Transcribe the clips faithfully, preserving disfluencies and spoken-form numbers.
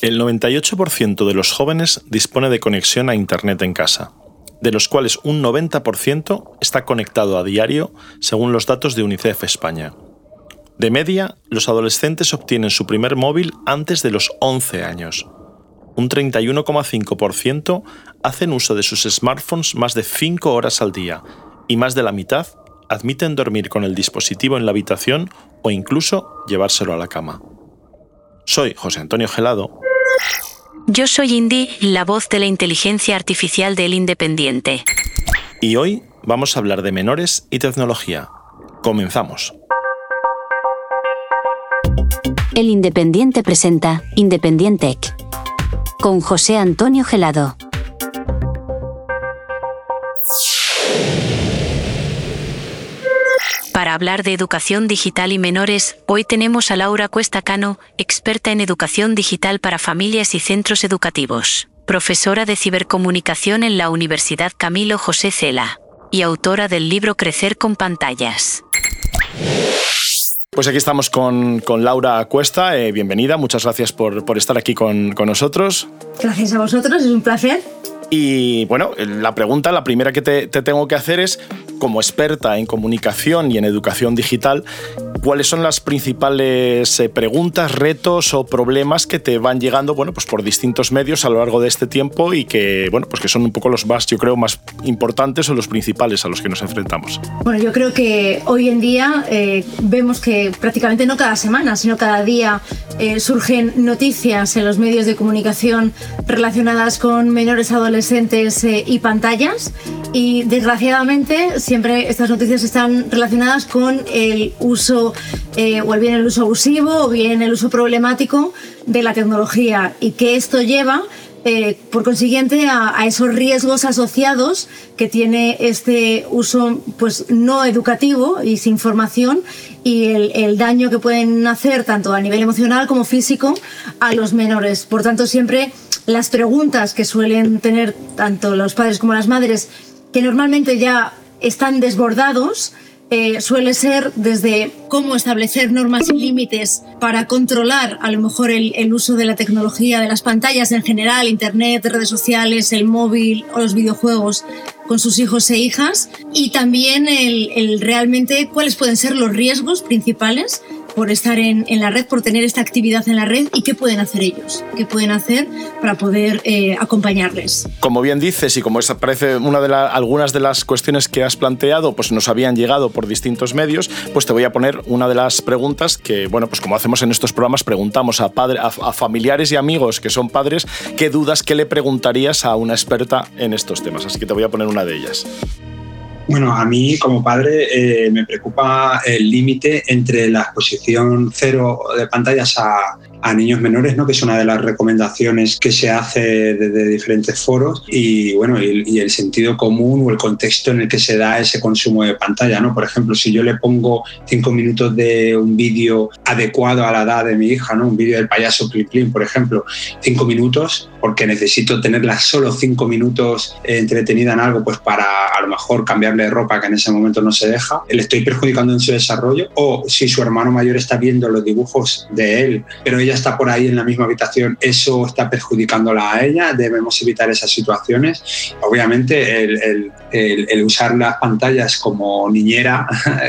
El noventa y ocho por ciento de los jóvenes dispone de conexión a Internet en casa, de los cuales un noventa por ciento está conectado a diario, según los datos de UNICEF España. De media, los adolescentes obtienen su primer móvil antes de los once años. Un treinta y uno coma cinco por ciento hacen uso de sus smartphones más de cinco horas al día y más de la mitad admiten dormir con el dispositivo en la habitación o incluso llevárselo a la cama. Soy José Antonio Gelado. Yo soy Indy, la voz de la inteligencia artificial del Independiente. Y hoy vamos a hablar de menores y tecnología. Comenzamos. El Independiente presenta Independientech con José Antonio Gelado. Para hablar de educación digital y menores, hoy tenemos a Laura Cuesta Cano, experta en educación digital para familias y centros educativos, profesora de cibercomunicación en la Universidad Camilo José Cela y autora del libro Crecer con pantallas. Pues aquí estamos con, con Laura Cuesta. Eh, bienvenida, muchas gracias por, por estar aquí con, con nosotros. Gracias a vosotros, es un placer. Y bueno, la pregunta, la primera que te, te tengo que hacer es, como experta en comunicación y en educación digital, ¿cuáles son las principales preguntas, retos o problemas que te van llegando, bueno, pues por distintos medios a lo largo de este tiempo y que, bueno, pues que son un poco los más, yo creo, más importantes o los principales a los que nos enfrentamos? Bueno, yo creo que hoy en día eh, vemos que prácticamente no cada semana, sino cada día eh, surgen noticias en los medios de comunicación relacionadas con menores, adolescentes adolescentes y pantallas, y desgraciadamente siempre estas noticias están relacionadas con el uso eh, o bien el uso abusivo o bien el uso problemático de la tecnología, y que esto lleva eh, por consiguiente a, a esos riesgos asociados que tiene este uso pues no educativo y sin formación, y el, el daño que pueden hacer tanto a nivel emocional como físico a los menores. Por tanto, siempre las preguntas que suelen tener tanto los padres como las madres, que normalmente ya están desbordados, eh, suele ser desde cómo establecer normas y límites para controlar a lo mejor el, el uso de la tecnología, de las pantallas en general, internet, redes sociales, el móvil o los videojuegos con sus hijos e hijas, y también el, el realmente cuáles pueden ser los riesgos principales por estar en, en la red, por tener esta actividad en la red, y qué pueden hacer ellos, qué pueden hacer para poder eh, acompañarles. Como bien dices, y como esa parece una de la, algunas de las cuestiones que has planteado, pues nos habían llegado por distintos medios, pues te voy a poner una de las preguntas que, bueno, pues como hacemos en estos programas, preguntamos a, padre, a, a familiares y amigos que son padres, qué dudas, qué le preguntarías a una experta en estos temas. Así que te voy a poner una de ellas. Bueno, a mí como padre eh, me preocupa el límite entre la exposición cero de pantallas a, a niños menores, ¿no?, que es una de las recomendaciones que se hace desde diferentes foros, y bueno, y, y el sentido común o el contexto en el que se da ese consumo de pantalla, ¿no? Por ejemplo, si yo le pongo cinco minutos de un vídeo adecuado a la edad de mi hija, ¿no?, un vídeo del payaso Plin Plin, por ejemplo, cinco minutos, porque necesito tenerla solo cinco minutos entretenida en algo, pues para a lo mejor cambiar de ropa, que en ese momento no se deja, le estoy perjudicando en su desarrollo. O si su hermano mayor está viendo los dibujos de él, pero ella está por ahí en la misma habitación, eso está perjudicándola a ella. Debemos evitar esas situaciones. Obviamente el, el, el, el usar las pantallas como niñera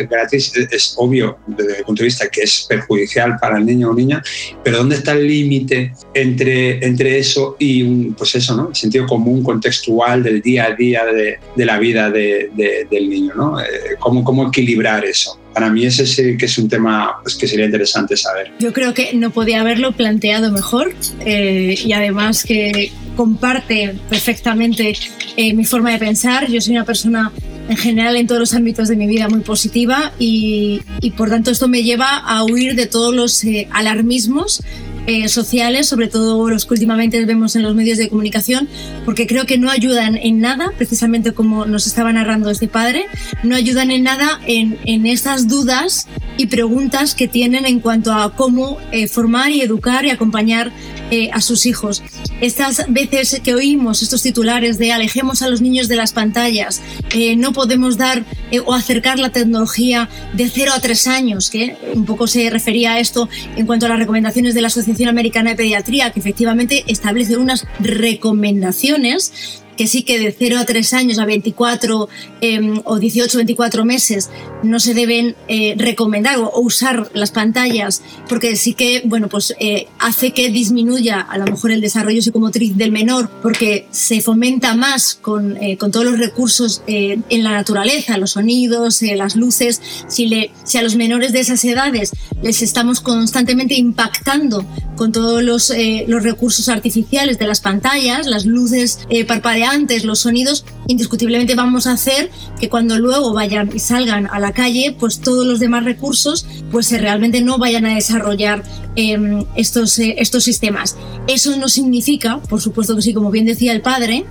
gratis es obvio desde mi punto de vista que es perjudicial para el niño o niña, pero ¿dónde está el límite entre, entre eso y un, pues eso, ¿no?, el sentido común contextual del día a día de, de la vida de, de del niño, ¿no? ¿Cómo, cómo equilibrar eso? Para mí ese sí que es un tema pues, que sería interesante saber. Yo creo que no podía haberlo planteado mejor eh, y además que comparte perfectamente eh, mi forma de pensar. Yo soy una persona en general en todos los ámbitos de mi vida muy positiva y, y por tanto esto me lleva a huir de todos los eh, alarmismos Eh, sociales, sobre todo los que últimamente vemos en los medios de comunicación, porque creo que no ayudan en nada, precisamente como nos estaba narrando este padre, no ayudan en nada en, en estas dudas y preguntas que tienen en cuanto a cómo eh, formar y educar y acompañar eh, a sus hijos. Estas veces que oímos estos titulares de alejemos a los niños de las pantallas, eh, no podemos dar eh, o acercar la tecnología de cero a tres años, que un poco se refería a esto en cuanto a las recomendaciones de la sociedad Asociación Americana de Pediatría, que efectivamente establece unas recomendaciones que sí que de cero a tres años a veinticuatro eh, o dieciocho a veinticuatro meses no se deben eh, recomendar o, o usar las pantallas, porque sí que bueno pues eh, hace que disminuya a lo mejor el desarrollo psicomotriz del menor, porque se fomenta más con, eh, con todos los recursos eh, en la naturaleza, los sonidos, eh, las luces. Si, le, si a los menores de esas edades les estamos constantemente impactando con todos los, eh, los recursos artificiales de las pantallas, las luces eh, parpadeantes, antes los sonidos, indiscutiblemente vamos a hacer que cuando luego vayan y salgan a la calle, pues todos los demás recursos pues realmente no vayan a desarrollar eh, estos, eh, estos sistemas. Eso no significa, por supuesto que sí, como bien decía el padre,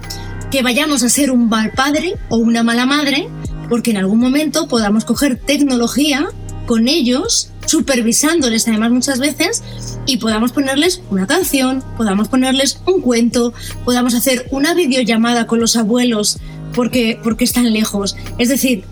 que vayamos a ser un mal padre o una mala madre, porque en algún momento podamos coger tecnología con ellos, supervisándoles además muchas veces, y podamos ponerles una canción, podamos ponerles un cuento, podamos hacer una videollamada con los abuelos porque, porque están lejos. Es decir,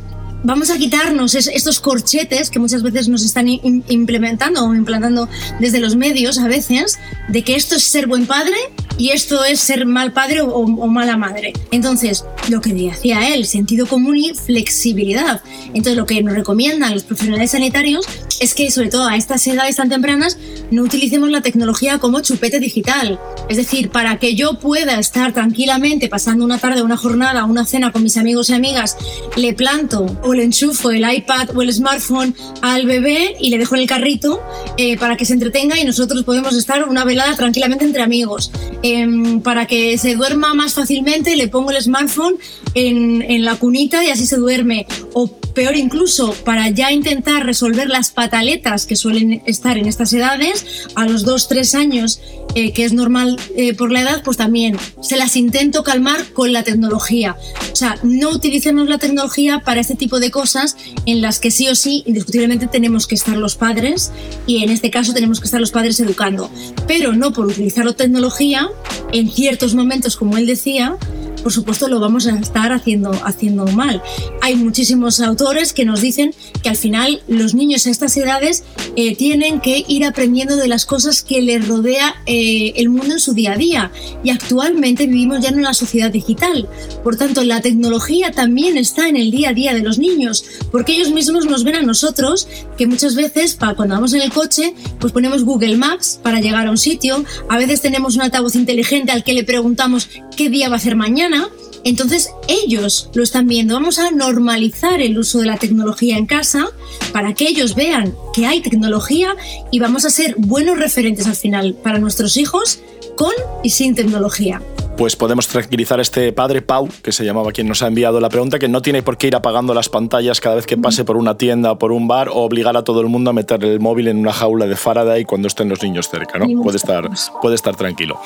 vamos a quitarnos es, estos corchetes que muchas veces nos están in, implementando o implantando desde los medios a veces, de que esto es ser buen padre y esto es ser mal padre o, o mala madre. Entonces, lo que decía él, sentido común y flexibilidad. Entonces, lo que nos recomiendan los profesionales sanitarios es que, sobre todo a estas edades tan tempranas, no utilicemos la tecnología como chupete digital. Es decir, para que yo pueda estar tranquilamente pasando una tarde, una jornada, una cena con mis amigos y amigas, le planto o le enchufo el iPad o el smartphone al bebé y le dejo en el carrito eh, para que se entretenga y nosotros podemos estar una velada tranquilamente entre amigos. Eh, para que se duerma más fácilmente, le pongo el smartphone en, en la cunita y así se duerme. O peor incluso, para ya intentar resolver las pataletas que suelen estar en estas edades, a los dos a tres años, eh, que es normal eh, por la edad, pues también se las intento calmar con la tecnología. O sea, no utilicemos la tecnología para este tipo de cosas en las que sí o sí, indiscutiblemente, tenemos que estar los padres, y en este caso tenemos que estar los padres educando. Pero no por utilizar la tecnología, en ciertos momentos, como él decía, por supuesto lo vamos a estar haciendo, haciendo mal. Hay muchísimos autores que nos dicen que al final los niños a estas edades eh, tienen que ir aprendiendo de las cosas que les rodea eh, el mundo en su día a día, y actualmente vivimos ya en una sociedad digital. Por tanto, la tecnología también está en el día a día de los niños, porque ellos mismos nos ven a nosotros, que muchas veces para cuando vamos en el coche pues ponemos Google Maps para llegar a un sitio, a veces tenemos un altavoz inteligente al que le preguntamos qué día va a hacer mañana. Entonces ellos lo están viendo. Vamos a normalizar el uso de la tecnología en casa para que ellos vean que hay tecnología, y vamos a ser buenos referentes al final para nuestros hijos con y sin tecnología. Pues podemos tranquilizar a este padre, Pau, que se llamaba quien nos ha enviado la pregunta, que no tiene por qué ir apagando las pantallas cada vez que pase por una tienda o por un bar, o obligar a todo el mundo a meter el móvil en una jaula de Faraday cuando estén los niños cerca, ¿no? Puede estar, puede estar tranquilo.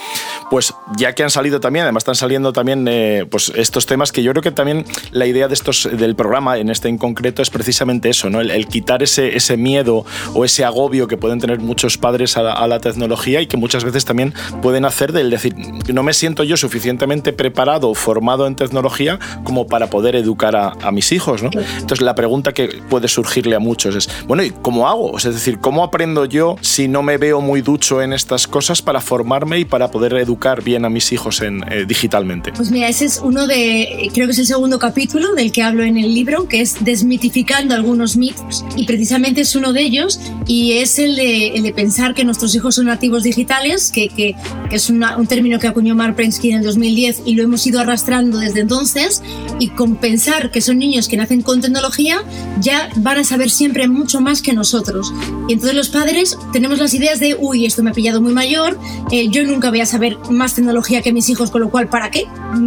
Pues ya que han salido también, además están saliendo también eh, pues estos temas, que yo creo que también la idea de estos, del programa en este en concreto, es precisamente eso, ¿no? El, el quitar ese, ese miedo o ese agobio que pueden tener muchos padres a la, a la tecnología, y que muchas veces también pueden hacer del decir, no me siento yo suficientemente preparado o formado en tecnología como para poder educar a, a mis hijos, ¿no? Entonces la pregunta que puede surgirle a muchos es, bueno, ¿y cómo hago? Es decir, ¿cómo aprendo yo si no me veo muy ducho en estas cosas para formarme y para poder educar bien a mis hijos en, eh, digitalmente? Pues mira, ese es uno de, creo que es el segundo capítulo del que hablo en el libro, que es desmitificando algunos mitos, y precisamente es uno de ellos, y es el de, el de pensar que nuestros hijos son nativos digitales, que, que, que es una, un término que acuñó Mark Prensky en el dos mil diez y lo hemos ido arrastrando desde entonces, y con pensar que son niños que nacen con tecnología ya van a saber siempre mucho más que nosotros. Y entonces los padres tenemos las ideas de, uy, esto me ha pillado muy mayor, eh, yo nunca voy a saber más tecnología que mis hijos, con lo cual, ¿para qué?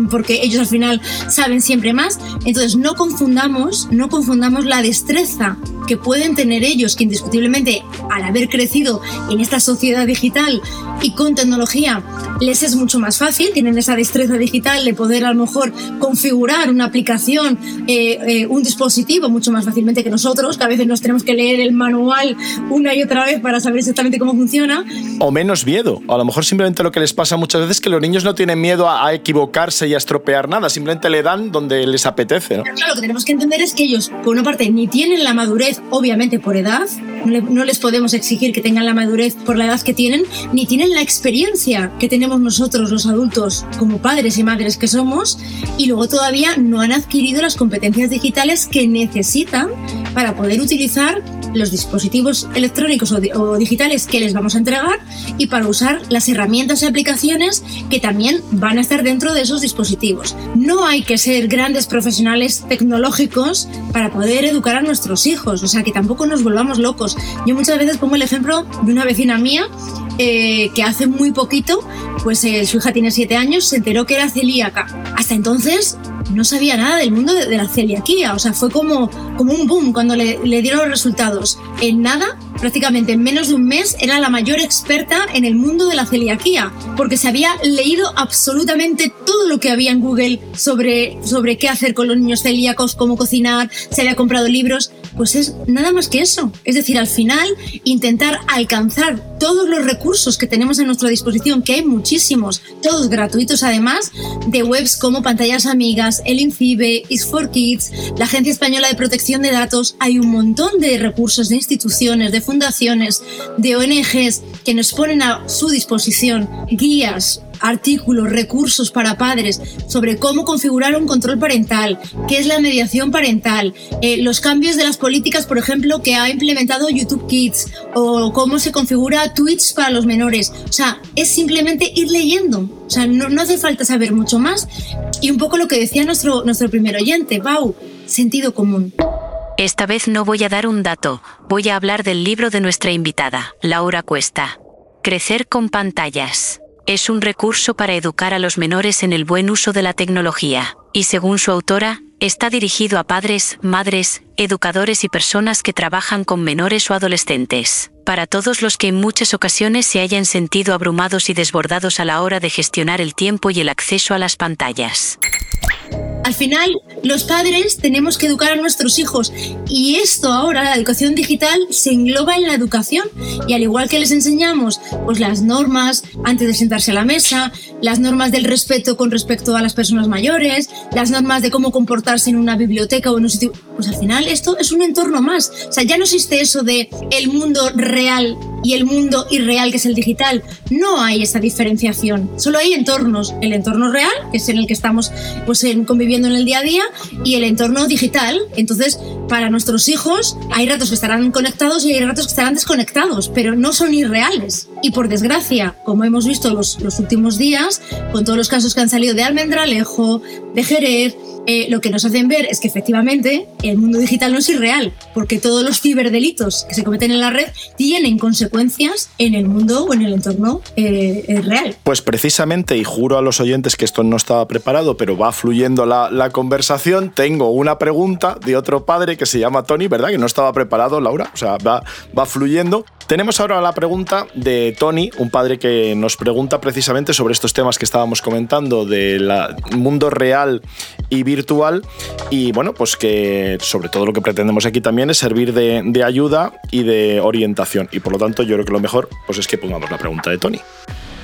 Porque ellos al final saben siempre más. Entonces no confundamos, no confundamos la destreza que pueden tener ellos, que indiscutiblemente al haber crecido en esta sociedad digital y con tecnología les es mucho más fácil, tienen esa destreza digital de poder a lo mejor configurar una aplicación, eh, eh, un dispositivo mucho más fácilmente que nosotros, que a veces nos tenemos que leer el manual una y otra vez para saber exactamente cómo funciona. O menos miedo, a lo mejor simplemente lo que les pasa muchas veces es que los niños no tienen miedo a, a equivocarse y a estropear nada, simplemente le dan donde les apetece, ¿no? Pero claro, lo que tenemos que entender es que ellos, por una parte, ni tienen la madurez, obviamente por edad, No les podemos exigir que tengan la madurez por la edad que tienen, ni tienen la experiencia que tenemos nosotros los adultos como padres y madres que somos, y luego todavía no han adquirido las competencias digitales que necesitan para poder utilizar los dispositivos electrónicos o, o digitales que les vamos a entregar y para usar las herramientas y aplicaciones que también van a estar dentro de esos dispositivos. No hay que ser grandes profesionales tecnológicos para poder educar a nuestros hijos, o sea que tampoco nos volvamos locos. Yo muchas veces pongo el ejemplo de una vecina mía eh, que hace muy poquito, pues eh, su hija tiene siete años, se enteró que era celíaca. Hasta entonces no sabía nada del mundo de, de la celiaquía, o sea, fue como, como un boom cuando le, le dieron los resultados. En nada, prácticamente en menos de un mes, era la mayor experta en el mundo de la celiaquía, porque se había leído absolutamente todo lo que había en Google sobre, sobre qué hacer con los niños celíacos, cómo cocinar, se había comprado libros. Pues es nada más que eso. Es decir, al final, intentar alcanzar todos los recursos que tenemos a nuestra disposición, que hay muchísimos, todos gratuitos además, de webs como Pantallas Amigas, el Incibe, Is for Kids, la Agencia Española de Protección de Datos. Hay un montón de recursos de instituciones, de fundaciones, de O N Ges que nos ponen a su disposición guías, artículos, recursos para padres sobre cómo configurar un control parental, qué es la mediación parental, eh, los cambios de las políticas, por ejemplo, que ha implementado YouTube Kids, o cómo se configura Twitch para los menores. O sea, es simplemente ir leyendo. O sea, no, no hace falta saber mucho más. Y un poco lo que decía nuestro, nuestro primer oyente, Pau, sentido común. Esta vez no voy a dar un dato, voy a hablar del libro de nuestra invitada, Laura Cuesta. Crecer con pantallas. Es un recurso para educar a los menores en el buen uso de la tecnología, y según su autora, está dirigido a padres, madres, educadores y personas que trabajan con menores o adolescentes, para todos los que en muchas ocasiones se hayan sentido abrumados y desbordados a la hora de gestionar el tiempo y el acceso a las pantallas. Al final, los padres tenemos que educar a nuestros hijos, y esto ahora, la educación digital, se engloba en la educación. Y al igual que les enseñamos pues las normas antes de sentarse a la mesa, las normas del respeto con respecto a las personas mayores, las normas de cómo comportarse en una biblioteca o en un sitio, pues al final esto es un entorno más. O sea, ya no existe eso de el mundo real y el mundo irreal, que es el digital. No hay esa diferenciación, solo hay entornos. El entorno real, que es en el que estamos pues, conviviendo en el día a día, y el entorno digital. Entonces, para nuestros hijos hay ratos que estarán conectados y hay ratos que estarán desconectados, pero no son irreales. Y por desgracia, como hemos visto los, los últimos días, con todos los casos que han salido de Almendralejo, de Jerez, Eh, lo que nos hacen ver es que efectivamente el mundo digital no es irreal, porque todos los ciberdelitos que se cometen en la red tienen consecuencias en el mundo o en el entorno eh, real. Pues precisamente, y juro a los oyentes que esto no estaba preparado, pero va fluyendo la, la conversación, tengo una pregunta de otro padre que se llama Tony, ¿verdad? Que no estaba preparado, Laura, o sea, va, va fluyendo. Tenemos ahora la pregunta de Tony, un padre que nos pregunta precisamente sobre estos temas que estábamos comentando del mundo real y virtual, y bueno, pues que sobre todo lo que pretendemos aquí también es servir de, de ayuda y de orientación, y por lo tanto yo creo que lo mejor pues es que pongamos la pregunta de Tony.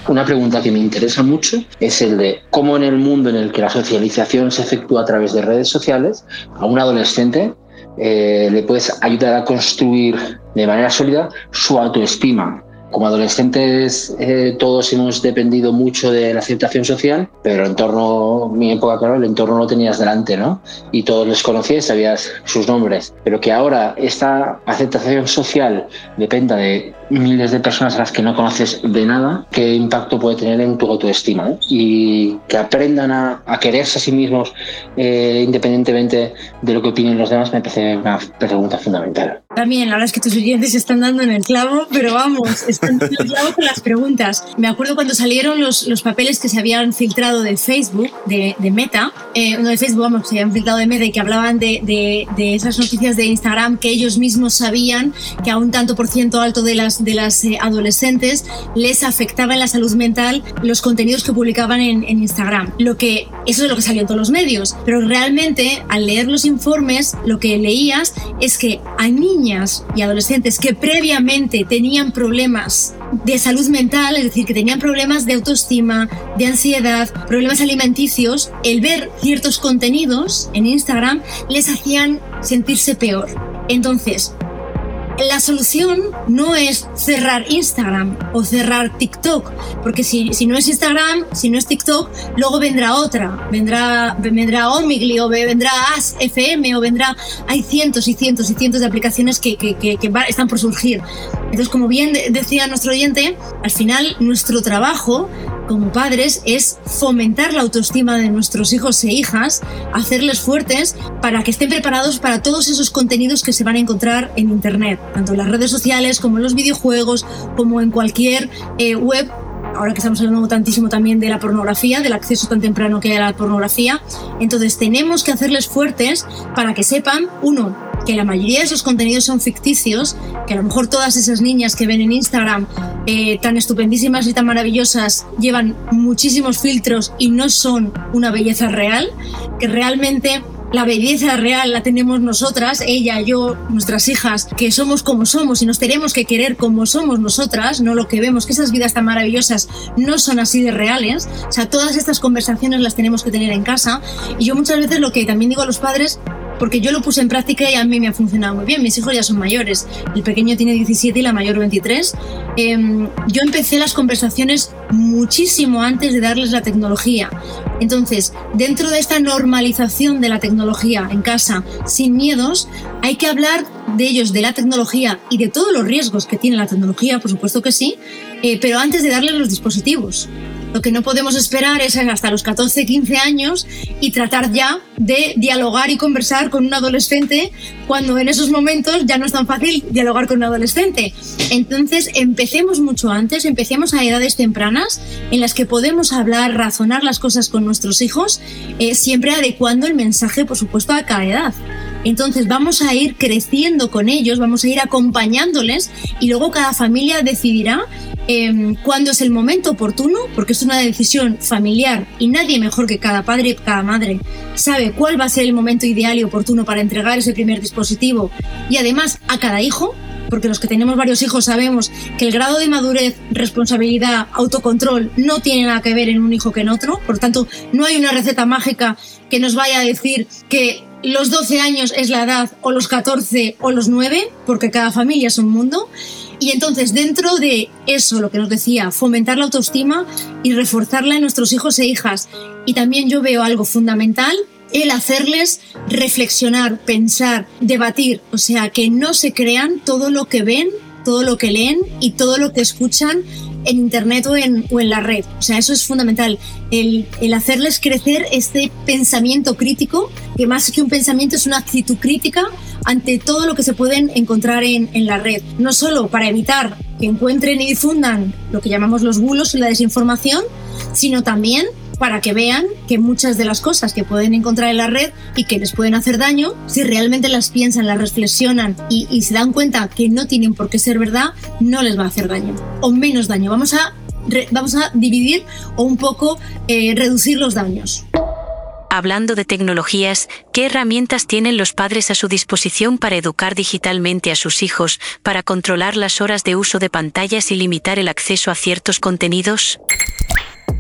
Una pregunta que me interesa mucho es el de cómo en el mundo en el que la socialización se efectúa a través de redes sociales, a un adolescente Eh, le puedes ayudar a construir de manera sólida su autoestima. Como adolescentes eh, todos hemos dependido mucho de la aceptación social, pero el entorno, en mi época, claro, el entorno lo tenías delante, ¿no? Y todos les conocías, sabías sus nombres. Pero que ahora esta aceptación social dependa de miles de personas a las que no conoces de nada, ¿qué impacto puede tener en tu autoestima? ¿eh? Y que aprendan a, a quererse a sí mismos eh, independientemente de lo que opinen los demás, me parece una pregunta fundamental. También, la verdad es que tus oyentes se están dando en el clavo, pero vamos, están dando en el clavo con las preguntas. Me acuerdo cuando salieron los, los papeles que se habían filtrado de Facebook, de, de Meta, eh, no de Facebook, vamos, se habían filtrado de Meta y que hablaban de, de, de esas noticias de Instagram que ellos mismos sabían que a un tanto por ciento alto de las de las eh, adolescentes les afectaba en la salud mental los contenidos que publicaban en, en Instagram. Lo que, eso es lo que salió en todos los medios, pero realmente al leer los informes lo que leías es que a niñas y adolescentes que previamente tenían problemas de salud mental, es decir, que tenían problemas de autoestima, de ansiedad, problemas alimenticios, el ver ciertos contenidos en Instagram les hacían sentirse peor. Entonces, La solución no es cerrar Instagram o cerrar TikTok, porque si, si no es Instagram, si no es TikTok, luego vendrá otra, vendrá, vendrá Omegle o vendrá AskFM o vendrá... Hay cientos y cientos y cientos de aplicaciones que, que, que, que están por surgir. Entonces, como bien decía nuestro oyente, al final nuestro trabajo como padres es fomentar la autoestima de nuestros hijos e hijas, hacerles fuertes para que estén preparados para todos esos contenidos que se van a encontrar en Internet, tanto en las redes sociales como en los videojuegos, como en cualquier eh, web. Ahora que estamos hablando tantísimo también de la pornografía, del acceso tan temprano que hay a la pornografía, entonces tenemos que hacerles fuertes para que sepan, uno, que la mayoría de esos contenidos son ficticios, que a lo mejor todas esas niñas que ven en Instagram eh, tan estupendísimas y tan maravillosas llevan muchísimos filtros y no son una belleza real, que realmente... La belleza real la tenemos nosotras, ella, yo, nuestras hijas, que somos como somos y nos tenemos que querer como somos nosotras, no lo que vemos, que esas vidas tan maravillosas no son así de reales. O sea, todas estas conversaciones las tenemos que tener en casa. Y yo muchas veces lo que también digo a los padres, porque yo lo puse en práctica y a mí me ha funcionado muy bien. Mis hijos ya son mayores, el pequeño tiene diecisiete y la mayor veintitrés. Eh, yo empecé las conversaciones muchísimo antes de darles la tecnología. Entonces, dentro de esta normalización de la tecnología en casa, sin miedos, hay que hablar de ellos, de la tecnología y de todos los riesgos que tiene la tecnología, por supuesto que sí, eh, pero antes de darles los dispositivos. Lo que no podemos esperar es hasta los catorce, quince años y tratar ya de dialogar y conversar con un adolescente cuando en esos momentos ya no es tan fácil dialogar con un adolescente. Entonces, empecemos mucho antes, empecemos a edades tempranas en las que podemos hablar, razonar las cosas con nuestros hijos, eh, siempre adecuando el mensaje, por supuesto, a cada edad. Entonces vamos a ir creciendo con ellos, vamos a ir acompañándoles y luego cada familia decidirá eh, cuándo es el momento oportuno, porque es una decisión familiar y nadie mejor que cada padre y cada madre sabe cuál va a ser el momento ideal y oportuno para entregar ese primer dispositivo y además a cada hijo, porque los que tenemos varios hijos sabemos que el grado de madurez, responsabilidad, autocontrol no tiene nada que ver en un hijo que en otro, por tanto no hay una receta mágica que nos vaya a decir que los doce años es la edad, o los catorce, o los nueve, porque cada familia es un mundo. Y entonces, dentro de eso, lo que nos decía, fomentar la autoestima y reforzarla en nuestros hijos e hijas. Y también yo veo algo fundamental, el hacerles reflexionar, pensar, debatir. O sea, que no se crean todo lo que ven, todo lo que leen y todo lo que escuchan en internet o en, o en la red. O sea, eso es fundamental, el, el hacerles crecer este pensamiento crítico, que más que un pensamiento es una actitud crítica ante todo lo que se pueden encontrar en, en la red. No solo para evitar que encuentren y difundan lo que llamamos los bulos y la desinformación, sino también para que vean que muchas de las cosas que pueden encontrar en la red y que les pueden hacer daño, si realmente las piensan, las reflexionan y, y se dan cuenta que no tienen por qué ser verdad, no les va a hacer daño o menos daño. Vamos a, re, vamos a dividir o un poco eh, reducir los daños. Hablando de tecnologías, ¿qué herramientas tienen los padres a su disposición para educar digitalmente a sus hijos, para controlar las horas de uso de pantallas y limitar el acceso a ciertos contenidos?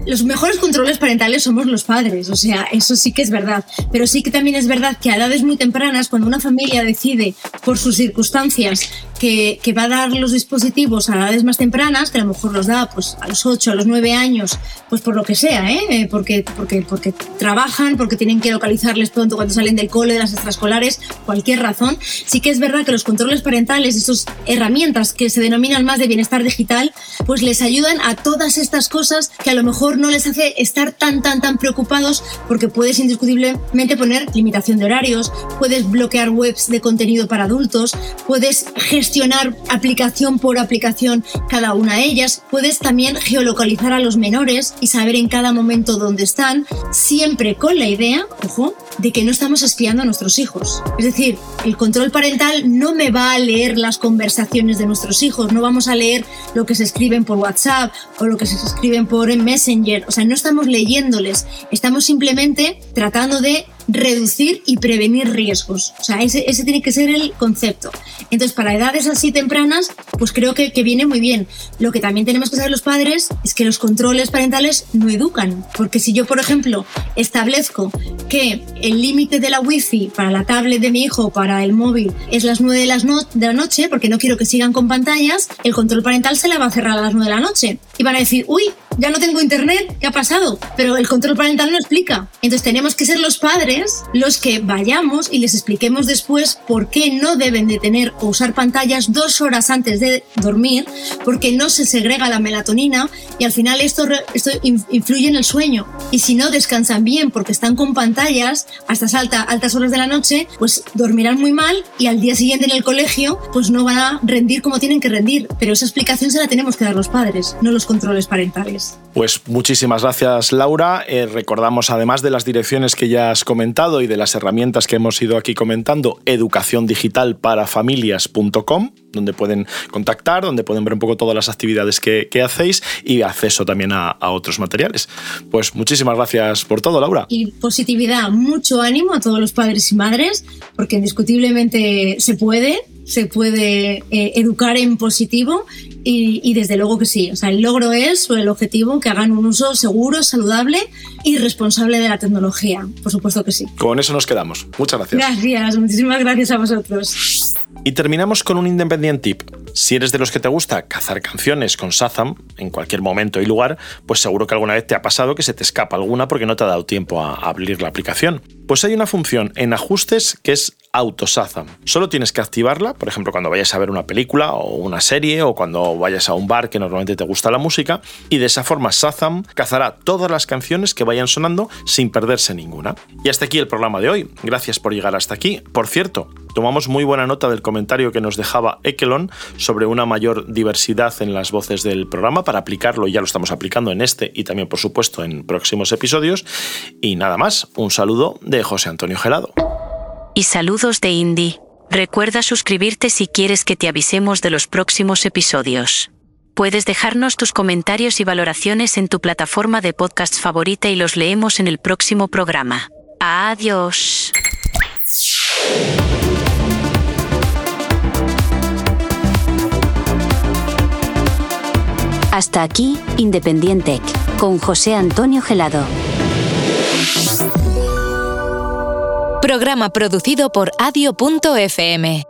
Los mejores controles parentales somos los padres, o sea, eso sí que es verdad. Pero sí que también es verdad que a edades muy tempranas, cuando una familia decide por sus circunstancias que, que va a dar los dispositivos a edades más tempranas, que a lo mejor los da pues, a los ocho, a los nueve años, pues por lo que sea, ¿eh? porque, porque, porque trabajan, porque tienen que localizarles pronto cuando salen del cole, de las extraescolares, cualquier razón. Sí que es verdad que los controles parentales, esas herramientas que se denominan más de bienestar digital, pues les ayudan a todas estas cosas que a lo mejor no les hace estar tan, tan, tan preocupados, porque puedes indiscutiblemente poner limitación de horarios, puedes bloquear webs de contenido para adultos, puedes gestionar aplicación por aplicación cada una de ellas, puedes también geolocalizar a los menores y saber en cada momento dónde están, siempre con la idea, ojo, de que no estamos espiando a nuestros hijos. Es decir, el control parental no me va a leer las conversaciones de nuestros hijos, no vamos a leer lo que se escriben por WhatsApp o lo que se escriben por Messenger. O sea, no estamos leyéndoles, estamos simplemente tratando de reducir y prevenir riesgos. O sea, ese, ese tiene que ser el concepto. Entonces, para edades así tempranas, pues creo que, que viene muy bien. Lo que también tenemos que saber los padres es que los controles parentales no educan. Porque si yo, por ejemplo, establezco que el límite de la wifi para la tablet de mi hijo o para el móvil es las nueve de la, no- de la noche, porque no quiero que sigan con pantallas, el control parental se la va a cerrar a las nueve de la noche. Y van a decir, uy, ya no tengo internet, ¿qué ha pasado? Pero el control parental no explica. Entonces tenemos que ser los padres los que vayamos y les expliquemos después por qué no deben de tener o usar pantallas dos horas antes de dormir, porque no se segrega la melatonina y al final esto, esto influye en el sueño. Y si no descansan bien porque están con pantallas hasta alta, altas horas de la noche, pues dormirán muy mal y al día siguiente en el colegio pues no van a rendir como tienen que rendir. Pero esa explicación se la tenemos que dar los padres, no los controles parentales. Pues muchísimas gracias, Laura. Eh, recordamos, además de las direcciones que ya has comentado y de las herramientas que hemos ido aquí comentando, educación digital para familias punto com, donde pueden contactar, donde pueden ver un poco todas las actividades que, que hacéis y acceso también a, a otros materiales. Pues muchísimas gracias por todo, Laura. Y positividad, mucho ánimo a todos los padres y madres, porque indiscutiblemente se puede, se puede eh, educar en positivo y, y desde luego que sí. O sea, el logro es, o el objetivo, que hagan un uso seguro, saludable y responsable de la tecnología. Por supuesto que sí. Con eso nos quedamos. Muchas gracias. Gracias, muchísimas gracias a vosotros. Y terminamos con un Independiente Tip. Si eres de los que te gusta cazar canciones con Shazam en cualquier momento y lugar, pues seguro que alguna vez te ha pasado que se te escapa alguna porque no te ha dado tiempo a abrir la aplicación. Pues hay una función en ajustes que es Auto Shazam. Solo tienes que activarla, por ejemplo, cuando vayas a ver una película o una serie o cuando vayas a un bar que normalmente te gusta la música, y de esa forma Shazam cazará todas las canciones que vayan sonando sin perderse ninguna. Y hasta aquí el programa de hoy. Gracias por llegar hasta aquí. Por cierto, tomamos muy buena nota del comentario que nos dejaba Ekelon sobre una mayor diversidad en las voces del programa para aplicarlo, y ya lo estamos aplicando en este y también, por supuesto, en próximos episodios. Y nada más, un saludo de José Antonio Gelado. Y saludos de Indy. Recuerda suscribirte si quieres que te avisemos de los próximos episodios. Puedes dejarnos tus comentarios y valoraciones en tu plataforma de podcast favorita y los leemos en el próximo programa. Adiós. Hasta aquí, Independientech, con José Antonio Gelado. Programa producido por Adio punto efe eme.